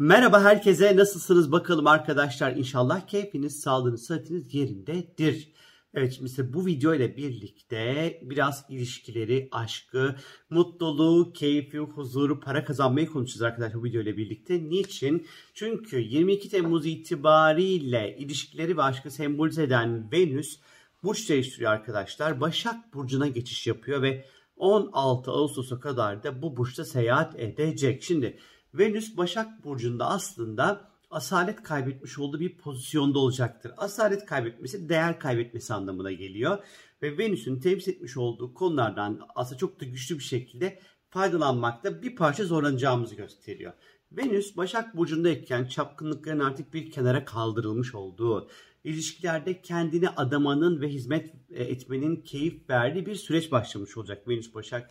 Merhaba herkese, nasılsınız bakalım arkadaşlar, inşallah keyfiniz, sağlığınız, sıhhatiniz yerindedir. Evet, şimdi size bu video ile birlikte biraz ilişkileri, aşkı, mutluluğu, keyfi, huzuru, para kazanmayı konuşacağız arkadaşlar bu video ile birlikte. Niçin? Çünkü 22 Temmuz itibariyle ilişkileri ve aşkı sembolize eden Venüs burç değiştiriyor arkadaşlar. Başak Burcu'na geçiş yapıyor ve 16 Ağustos'a kadar da bu burçta seyahat edecek. Şimdi Venüs Başak Burcu'nda aslında asalet kaybetmiş olduğu bir pozisyonda olacaktır. Asalet kaybetmesi değer kaybetmesi anlamına geliyor. Ve Venüs'ün temsil etmiş olduğu konulardan aslında çok da güçlü bir şekilde faydalanmakta bir parça zorlanacağımızı gösteriyor. Venüs Başak Burcu'ndayken çapkınlıkların artık bir kenara kaldırılmış olduğu, ilişkilerde kendini adamanın ve hizmet etmenin keyif verdiği bir süreç başlamış olacak. Venüs Başak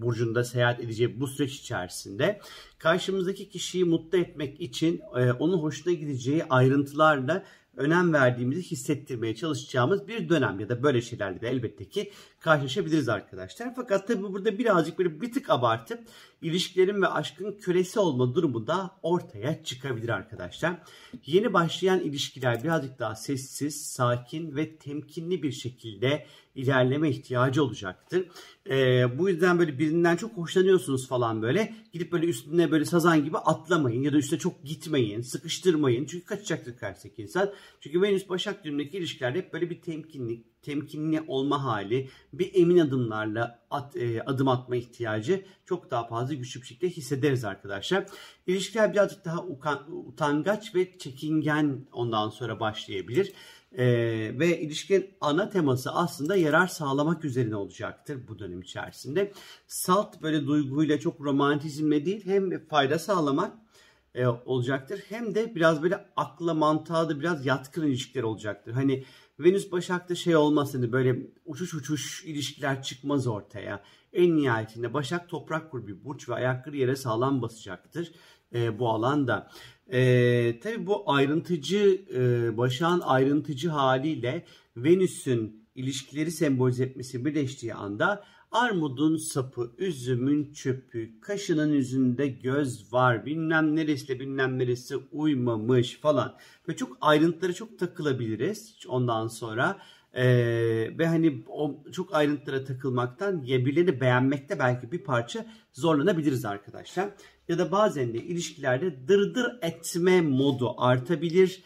Burcu'nda seyahat edeceği bu süreç içerisinde karşımızdaki kişiyi mutlu etmek için onun hoşuna gideceği ayrıntılarla önem verdiğimizi hissettirmeye çalışacağımız bir dönem ya da böyle şeylerle de elbette ki karşılaşabiliriz arkadaşlar. Fakat tabi burada birazcık böyle bir tık abartıp ilişkilerin ve aşkın kölesi olma durumu da ortaya çıkabilir arkadaşlar. Yeni başlayan ilişkiler birazcık daha sessiz, sakin ve temkinli bir şekilde ilerleme ihtiyacı olacaktır. Bu yüzden böyle birinden çok hoşlanıyorsunuz falan böyle. Gidip böyle üstüne böyle sazan gibi atlamayın ya da üstüne çok gitmeyin, sıkıştırmayın. Çünkü kaçacaktır karşıdaki insan. Çünkü Venüs Başak Burcu'ndaki ilişkilerde hep böyle bir temkinli olma hali, bir emin adımlarla adım atma ihtiyacı çok daha fazla güçlü bir şekilde hissederiz arkadaşlar. İlişkiler birazcık daha utangaç ve çekingen ondan sonra başlayabilir. Ve ilişkinin ana teması aslında yarar sağlamak üzerine olacaktır bu dönem içerisinde. Salt böyle duyguyla çok romantizmle değil, hem fayda sağlamak olacaktır hem de biraz böyle akla mantığa da biraz yatkın ilişkiler olacaktır. Hani Venüs Başak'ta şey olmaz, hani böyle uçuş ilişkiler çıkmaz ortaya. En nihayetinde Başak toprak grubu burç ve ayakları yere sağlam basacaktır bu alanda. Tabii bu ayrıntıcı, Başak'ın ayrıntıcı haliyle Venüs'ün ilişkileri sembolize etmesi birleştiği anda armudun sapı, üzümün çöpü, kaşının üzerinde göz var, bilmem neresiyle bilmem neresi uymamış falan. Ve çok ayrıntılara çok takılabiliriz ondan sonra. Ve hani o çok ayrıntılara takılmaktan birbirlerini beğenmekte belki bir parça zorlanabiliriz arkadaşlar. Ya da bazen de ilişkilerde dırdır etme modu artabilir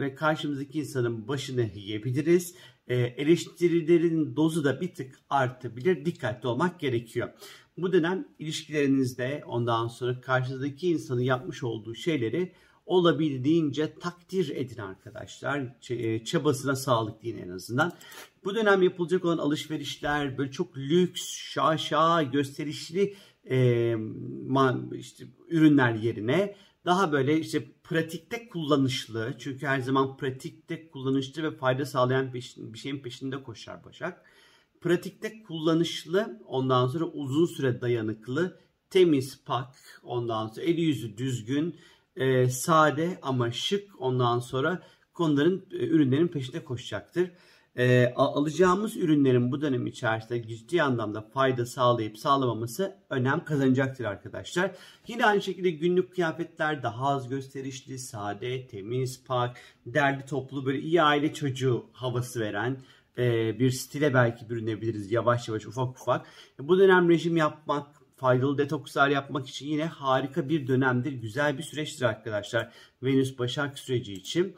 ve karşımızdaki insanın başını yiyebiliriz. Eleştirilerin dozu da bir tık artabilir. Dikkatli olmak gerekiyor. Bu dönem ilişkilerinizde ondan sonra karşınızdaki insanın yapmış olduğu şeyleri olabildiğince takdir edin arkadaşlar. Çabasına sağlık deyin en azından. Bu dönem yapılacak olan alışverişler böyle çok lüks, şaşa, gösterişli ürünler yerine daha böyle pratikte kullanışlı, çünkü her zaman pratikte kullanışlı ve fayda sağlayan bir şeyin peşinde koşar Başak. Pratikte kullanışlı, ondan sonra uzun süre dayanıklı, temiz, pak, ondan sonra eli yüzü düzgün, sade ama şık, ondan sonra ürünlerin peşinde koşacaktır. Alacağımız ürünlerin bu dönem içerisinde ciddi anlamda fayda sağlayıp sağlamaması önem kazanacaktır arkadaşlar. Yine aynı şekilde günlük kıyafetler daha az gösterişli, sade, temiz, pak, derli toplu, böyle iyi aile çocuğu havası veren bir stile belki bürünebiliriz yavaş yavaş, ufak ufak. Bu dönem rejim yapmak, faydalı detokslar yapmak için yine harika bir dönemdir. Güzel bir süreçtir arkadaşlar Venüs Başak süreci için.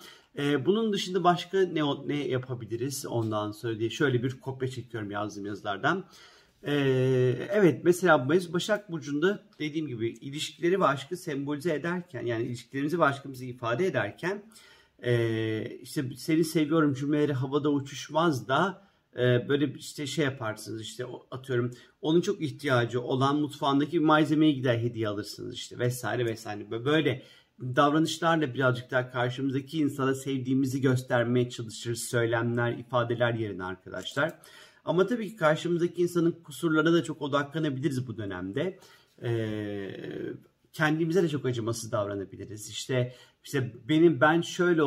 Bunun dışında başka ne yapabiliriz ondan sonra diye şöyle bir kopya çekiyorum yazdığım yazılardan. Evet, mesela Başak Burcu'nda dediğim gibi ilişkileri ve aşkı sembolize ederken, yani ilişkilerimizi ve aşkımızı ifade ederken seni seviyorum cümleleri havada uçuşmaz da böyle şey yaparsınız, atıyorum onun çok ihtiyacı olan mutfağındaki malzemeye gider hediye alırsınız vesaire vesaire, böyle davranışlarla birazcık daha karşımızdaki insana sevdiğimizi göstermeye çalışırız söylemler, ifadeler yerine arkadaşlar. Ama tabii ki karşımızdaki insanın kusurlarına da çok odaklanabiliriz bu dönemde. kendimize de çok acımasız davranabiliriz. İşte ben şöyle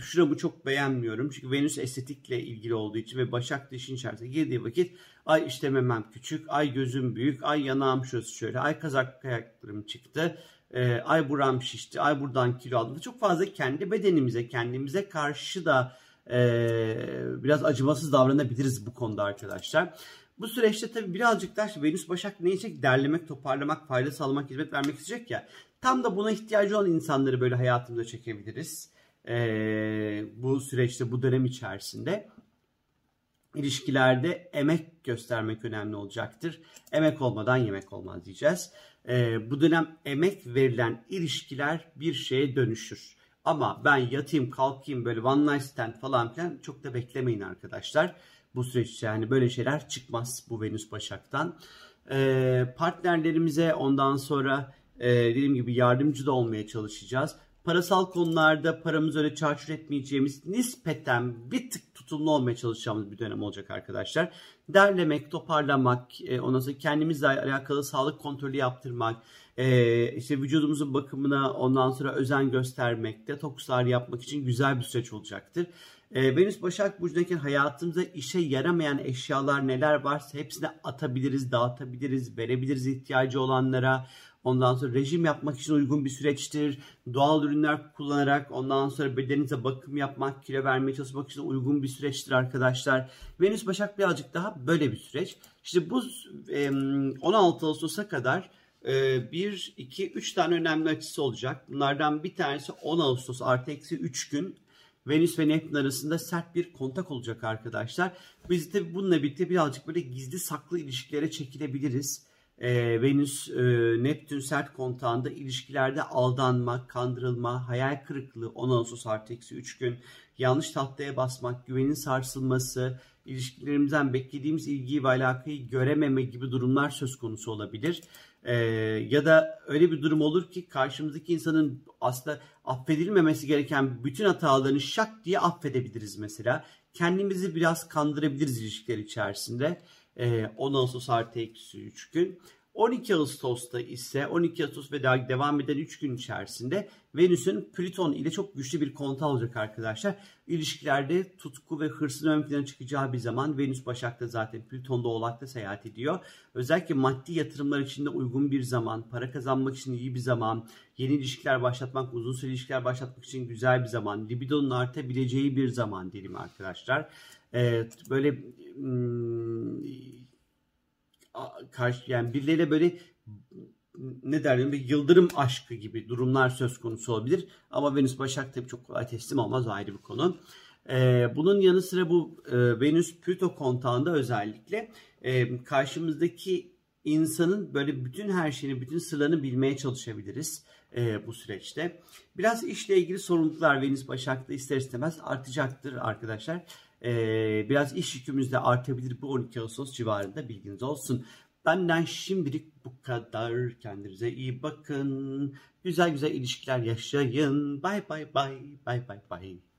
şuramı çok beğenmiyorum. Çünkü Venüs estetikle ilgili olduğu için ve Başak da işin içerisine girdiği vakit ay işte memem küçük, ay gözüm büyük, ay yanağım şöyle, ay kazak ayaklarım çıktı, ay buram şişti, ay buradan kilo aldım. Çok fazla kendi bedenimize, kendimize karşı da biraz acımasız davranabiliriz bu konuda arkadaşlar. Bu süreçte tabii birazcık daha Venüs Başak ne diyecek? Derlemek, toparlamak, fayda sağlamak, hizmet vermek isteyecek ya. Tam da buna ihtiyacı olan insanları böyle hayatımıza çekebiliriz. Bu süreçte, bu dönem içerisinde ilişkilerde emek göstermek önemli olacaktır. Emek olmadan yemek olmaz diyeceğiz. Bu dönem emek verilen ilişkiler bir şeye dönüşür. Ama ben yatayım, kalkayım böyle one night stand falan filan çok da beklemeyin arkadaşlar. Bu süreçte yani böyle şeyler çıkmaz bu Venüs Başak'tan. Partnerlerimize ondan sonra dediğim gibi yardımcı da olmaya çalışacağız. Parasal konularda paramızı öyle çarçur etmeyeceğimiz, nispeten bir tık tutumlu olmaya çalışacağımız bir dönem olacak arkadaşlar. Derlemek, toparlamak, ondan sonra kendimizle alakalı sağlık kontrolü yaptırmak, işte vücudumuzun bakımına ondan sonra özen göstermek, detokslar yapmak için güzel bir süreç olacaktır. Venüs Başak Burcu'ndayken hayatımızda işe yaramayan eşyalar neler varsa hepsini atabiliriz, dağıtabiliriz, verebiliriz ihtiyacı olanlara. Ondan sonra rejim yapmak için uygun bir süreçtir. Doğal ürünler kullanarak ondan sonra bedeninize bakım yapmak, kilo vermeye çalışmak için uygun bir süreçtir arkadaşlar. Venüs Başak birazcık daha böyle bir süreç. İşte bu 16 Ağustos'a kadar 1, 2, 3 tane önemli açısı olacak. Bunlardan bir tanesi 10 Ağustos artı-eksi 3 gün. Venüs ve Neptün arasında sert bir kontak olacak arkadaşlar. Biz de bununla birlikte birazcık böyle gizli saklı ilişkilere çekilebiliriz. Venüs Neptün sert kontağında ilişkilerde aldanma, kandırılma, hayal kırıklığı 10 Ağustos artı-eksi 3 gün. Yanlış tahtaya basmak, güvenin sarsılması, ilişkilerimizden beklediğimiz ilgiyi ve alakayı görememe gibi durumlar söz konusu olabilir. Ya da öyle bir durum olur ki karşımızdaki insanın aslında affedilmemesi gereken bütün hatalarını şak diye affedebiliriz mesela. Kendimizi biraz kandırabiliriz ilişkiler içerisinde. 10 Ağustos artı-eksi 3 gün. 12 Ağustos'ta ise 12 Ağustos ve daha devam eden 3 gün içerisinde Venüs'ün Plüton ile çok güçlü bir kontağı olacak arkadaşlar. İlişkilerde tutku ve hırsın ön plana çıkacağı bir zaman Venüs Başak'ta zaten Plüton'da Oğlak'ta seyahat ediyor. Özellikle maddi yatırımlar için de uygun bir zaman, para kazanmak için iyi bir zaman, yeni ilişkiler başlatmak, uzun süre ilişkiler başlatmak için güzel bir zaman, libidonun artabileceği bir zaman diyelim arkadaşlar. Böyle yani birileriyle böyle ne derler bir yıldırım aşkı gibi durumlar söz konusu olabilir. Ama Venüs Başak tabii çok kolay teslim olmaz, ayrı bir konu. Bunun yanı sıra bu Venüs Plüto kontağında özellikle karşımızdaki insanın böyle bütün her şeyini, bütün sırlarını bilmeye çalışabiliriz bu süreçte. Biraz işle ilgili sorumluluklar Venüs Başak'ta ister istemez artacaktır arkadaşlar. Biraz iş yükümüz de artabilir bu 12 Ağustos civarında, bilginiz olsun. Benden şimdilik bu kadar. Kendinize iyi bakın. Güzel güzel ilişkiler yaşayın. Bye bye bye. Bye bye bye.